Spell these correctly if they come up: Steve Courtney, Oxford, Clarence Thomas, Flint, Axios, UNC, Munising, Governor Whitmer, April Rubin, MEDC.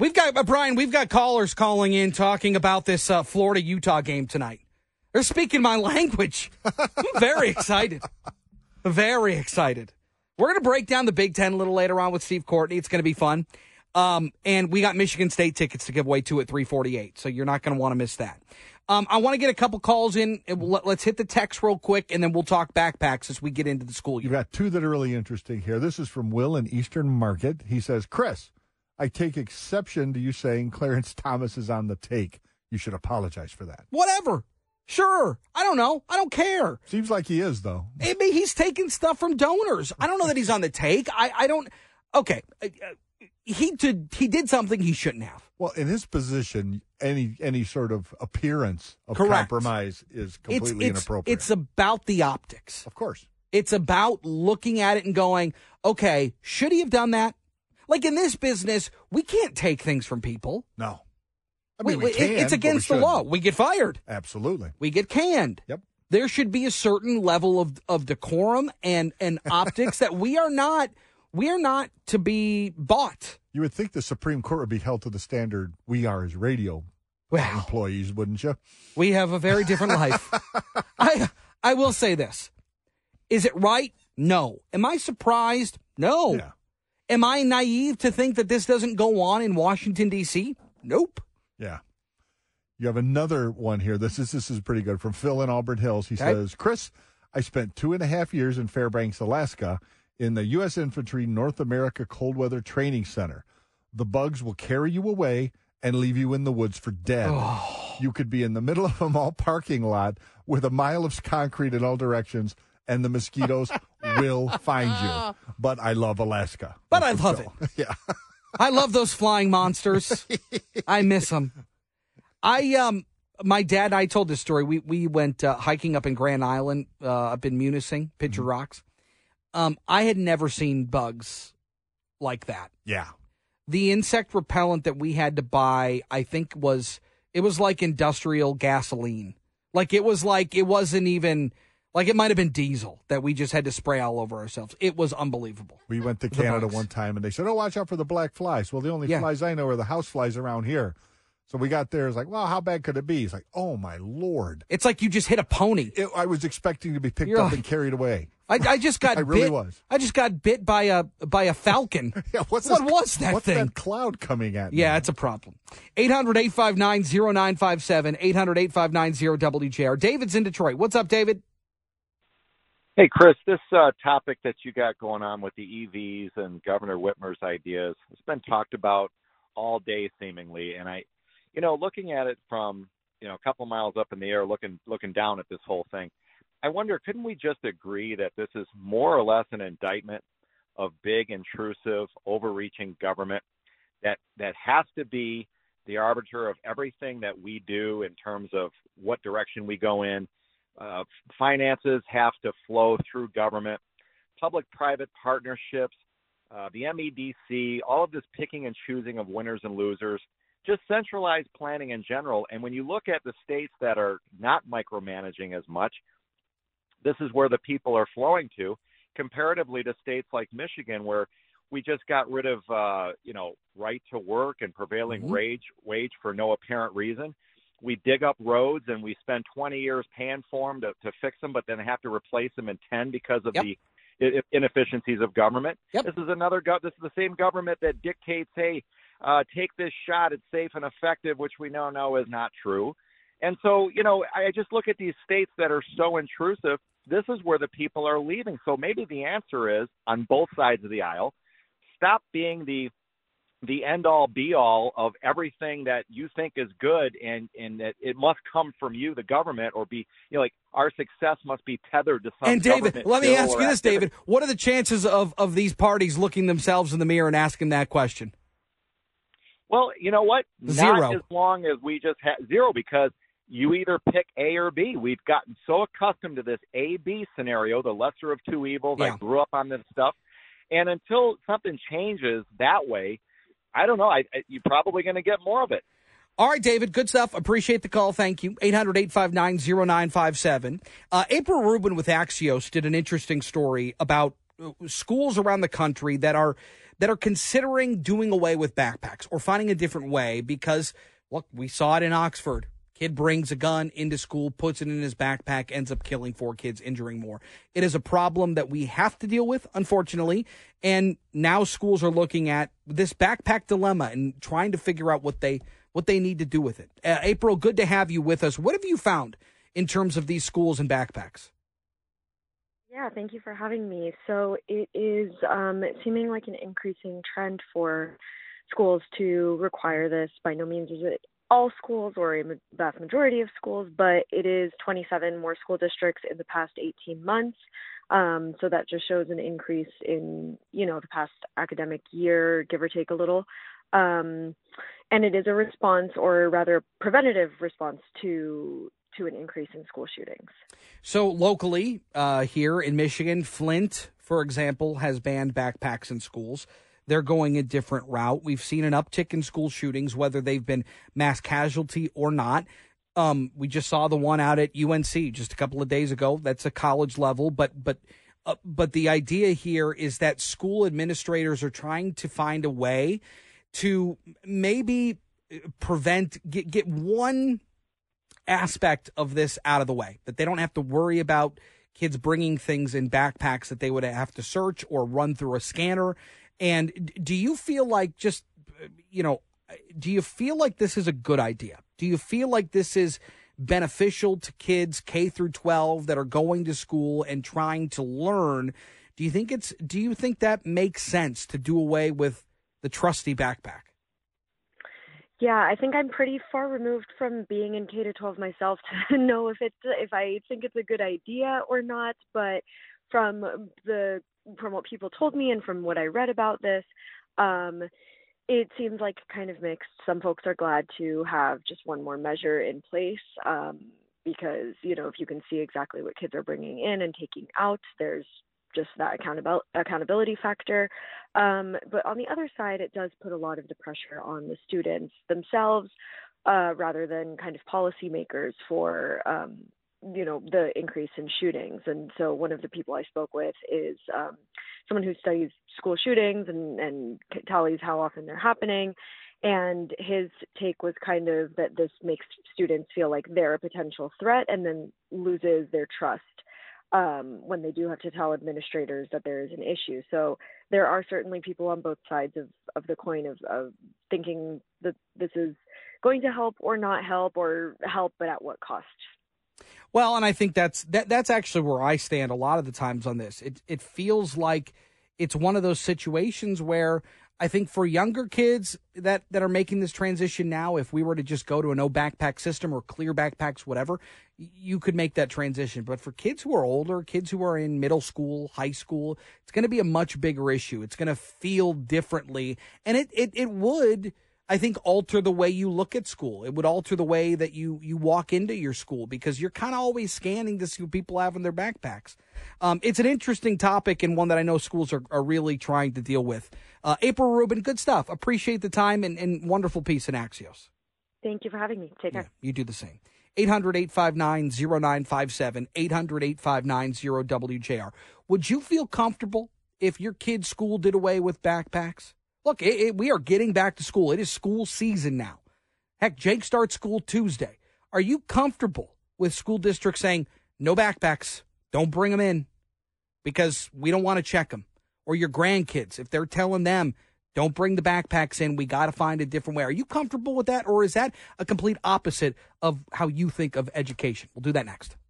We've got, Brian, we've got callers calling in talking about this Florida-Utah game tonight. They're speaking my language. I'm very excited. Very excited. We're going to break down the Big Ten a little later on with Steve Courtney. It's going to be fun. And we got Michigan State tickets to give away too at 348, so you're not going to want to miss that. I want to get a couple calls in. Let's hit the text real quick, and then we'll talk backpacks as we get into the school year. You've got two that are really interesting here. This is from Will in Eastern Market. He says, Chris, I take exception to you saying Clarence Thomas is on the take. You should apologize for that. Whatever. Sure. I don't know. I don't care. Seems like he is, though. I mean, he's taking stuff from donors. I don't know that he's on the take. I don't. Okay. He did something he shouldn't have. Well, in his position, any sort of appearance of compromise is completely inappropriate. It's about the optics. Of course. It's about looking at it and going, okay, should he have done that? Like in this business, we can't take things from people. No. I mean, we can, it's against the law. We get fired. Absolutely. We get canned. Yep. There should be a certain level of decorum and optics that we are not to be bought. You would think the Supreme Court would be held to the standard we are as radio employees, wouldn't you? We have a very different life. I will say this. Is it right? No. Am I surprised? No. Yeah. Am I naive to think that this doesn't go on in Washington, D.C.? Nope. Yeah. You have another one here. This is pretty good. From Phil in Auburn Hills. He says, Chris, I spent 2.5 years in Fairbanks, Alaska, in the U.S. Infantry North America Cold Weather Training Center. The bugs will carry you away and leave you in the woods for dead. Oh. You could be in the middle of a mall parking lot with a mile of concrete in all directions, and the mosquitoes will find you. But I love Alaska. But I love it. Yeah. I love those flying monsters. I miss them. My dad and I told this story. We went hiking up in Grand Island, up in Munising, Pitcher Rocks. I had never seen bugs like that. Yeah. The insect repellent that we had to buy, I think it was like industrial gasoline. Like it wasn't even like it might have been diesel that we just had to spray all over ourselves. It was unbelievable. We went to Canada one time and they said, "Oh, watch out for the black flies." Well, the only flies I know are the house flies around here. So we got there. It's like, well, how bad could it be? It's like, oh, my Lord. It's like you just hit a pony. I was expecting to be picked up and carried away. I just got I just got bit by a falcon. Yeah, what's that thing? What's that cloud coming at me? Yeah, it's a problem. 800-859-0957, 800-859-0WJR. David's in Detroit. What's up, David? Hey, Chris, this topic that you got going on with the EVs and Governor Whitmer's ideas, it's been talked about all day seemingly, and I looking at it from, a couple miles up in the air, looking down at this whole thing, I wonder, couldn't we just agree that this is more or less an indictment of big, intrusive, overreaching government that has to be the arbiter of everything that we do in terms of what direction we go in? Finances have to flow through government, public-private partnerships, the MEDC, all of this picking and choosing of winners and losers. Just centralized planning in general. And when you look at the states that are not micromanaging as much, this is where the people are flowing to, comparatively to states like Michigan, where we just got rid of, right to work and prevailing wage for no apparent reason. We dig up roads and we spend 20 years paying for them to fix them, but then have to replace them in 10 because of the inefficiencies of government. Yep. This is the same government that dictates, hey, take this shot, it's safe and effective, which we now know is not true. And so, I just look at these states that are so intrusive. This is where the people are leaving. So maybe the answer is, on both sides of the aisle, stop being the end-all, be-all of everything that you think is good, and that it must come from you, the government, or be, our success must be tethered to something. And David, let me ask you this, David. What are the chances of these parties looking themselves in the mirror and asking that question? Well, you know what? Zero. Not as long as we just have zero, because you either pick A or B. We've gotten so accustomed to this A-B scenario, the lesser of two evils. Yeah. I grew up on this stuff. And until something changes that way, I don't know. You're probably going to get more of it. All right, David. Good stuff. Appreciate the call. Thank you. 800-859-0957. April Rubin with Axios did an interesting story about schools around the country that are considering doing away with backpacks or finding a different way because, look, we saw it in Oxford. Kid brings a gun into school, puts it in his backpack, ends up killing 4 kids, injuring more. It is a problem that we have to deal with, unfortunately. And now schools are looking at this backpack dilemma and trying to figure out what they need to do with it. April, good to have you with us. What have you found in terms of these schools and backpacks? Yeah, thank you for having me. So it is seeming like an increasing trend for schools to require this. By no means is it all schools or a vast majority of schools, but it is 27 more school districts in the past 18 months. So that just shows an increase in, the past academic year, give or take a little. And it is a response, or rather preventative response to an increase in school shootings. So locally here in Michigan, Flint, for example, has banned backpacks in schools. They're going a different route. We've seen an uptick in school shootings, whether they've been mass casualty or not. We just saw the one out at UNC just a couple of days ago. That's a college level. But the idea here is that school administrators are trying to find a way to maybe prevent, get one aspect of this out of the way, that they don't have to worry about kids bringing things in backpacks that they would have to search or run through a scanner. And do you feel like do you feel like this is a good idea? Do you feel like this is beneficial to kids K through 12 that are going to school and trying to learn? Do you think that makes sense to do away with the trusty backpack? Yeah, I think I'm pretty far removed from being in K to 12 myself to know if I think it's a good idea or not. But from what people told me and from what I read about this, it seems like kind of mixed. Some folks are glad to have just one more measure in place because if you can see exactly what kids are bringing in and taking out, there's just that accountability factor. But on the other side, it does put a lot of the pressure on the students themselves rather than kind of policymakers for, the increase in shootings. And so one of the people I spoke with is someone who studies school shootings and tallies how often they're happening. And his take was kind of that this makes students feel like they're a potential threat and then loses their trust when they do have to tell administrators that there is an issue. So there are certainly people on both sides of the coin of thinking that this is going to help or not help, or help, but at what cost? Well, and I think that's actually where I stand a lot of the times on this. It feels like it's one of those situations where I think for younger kids that are making this transition now, if we were to just go to a no backpack system or clear backpacks, whatever, you could make that transition. But for kids who are older, kids who are in middle school, high school, it's going to be a much bigger issue. It's going to feel differently. And it would, I think, alter the way you look at school. It would alter the way that you walk into your school because you're kind of always scanning to see what people have in their backpacks. It's an interesting topic and one that I know schools are really trying to deal with. April Rubin, good stuff. Appreciate the time and wonderful piece in Axios. Thank you for having me. Take care. Yeah, you do the same. 800-859-0957, 800-859-0WJR. Would you feel comfortable if your kid's school did away with backpacks? Look, we are getting back to school. It is school season now. Heck, Jake starts school Tuesday. Are you comfortable with school districts saying, no backpacks, don't bring them in because we don't want to check them? Or your grandkids, if they're telling them, don't bring the backpacks in, we got to find a different way. Are you comfortable with that, or is that a complete opposite of how you think of education? We'll do that next.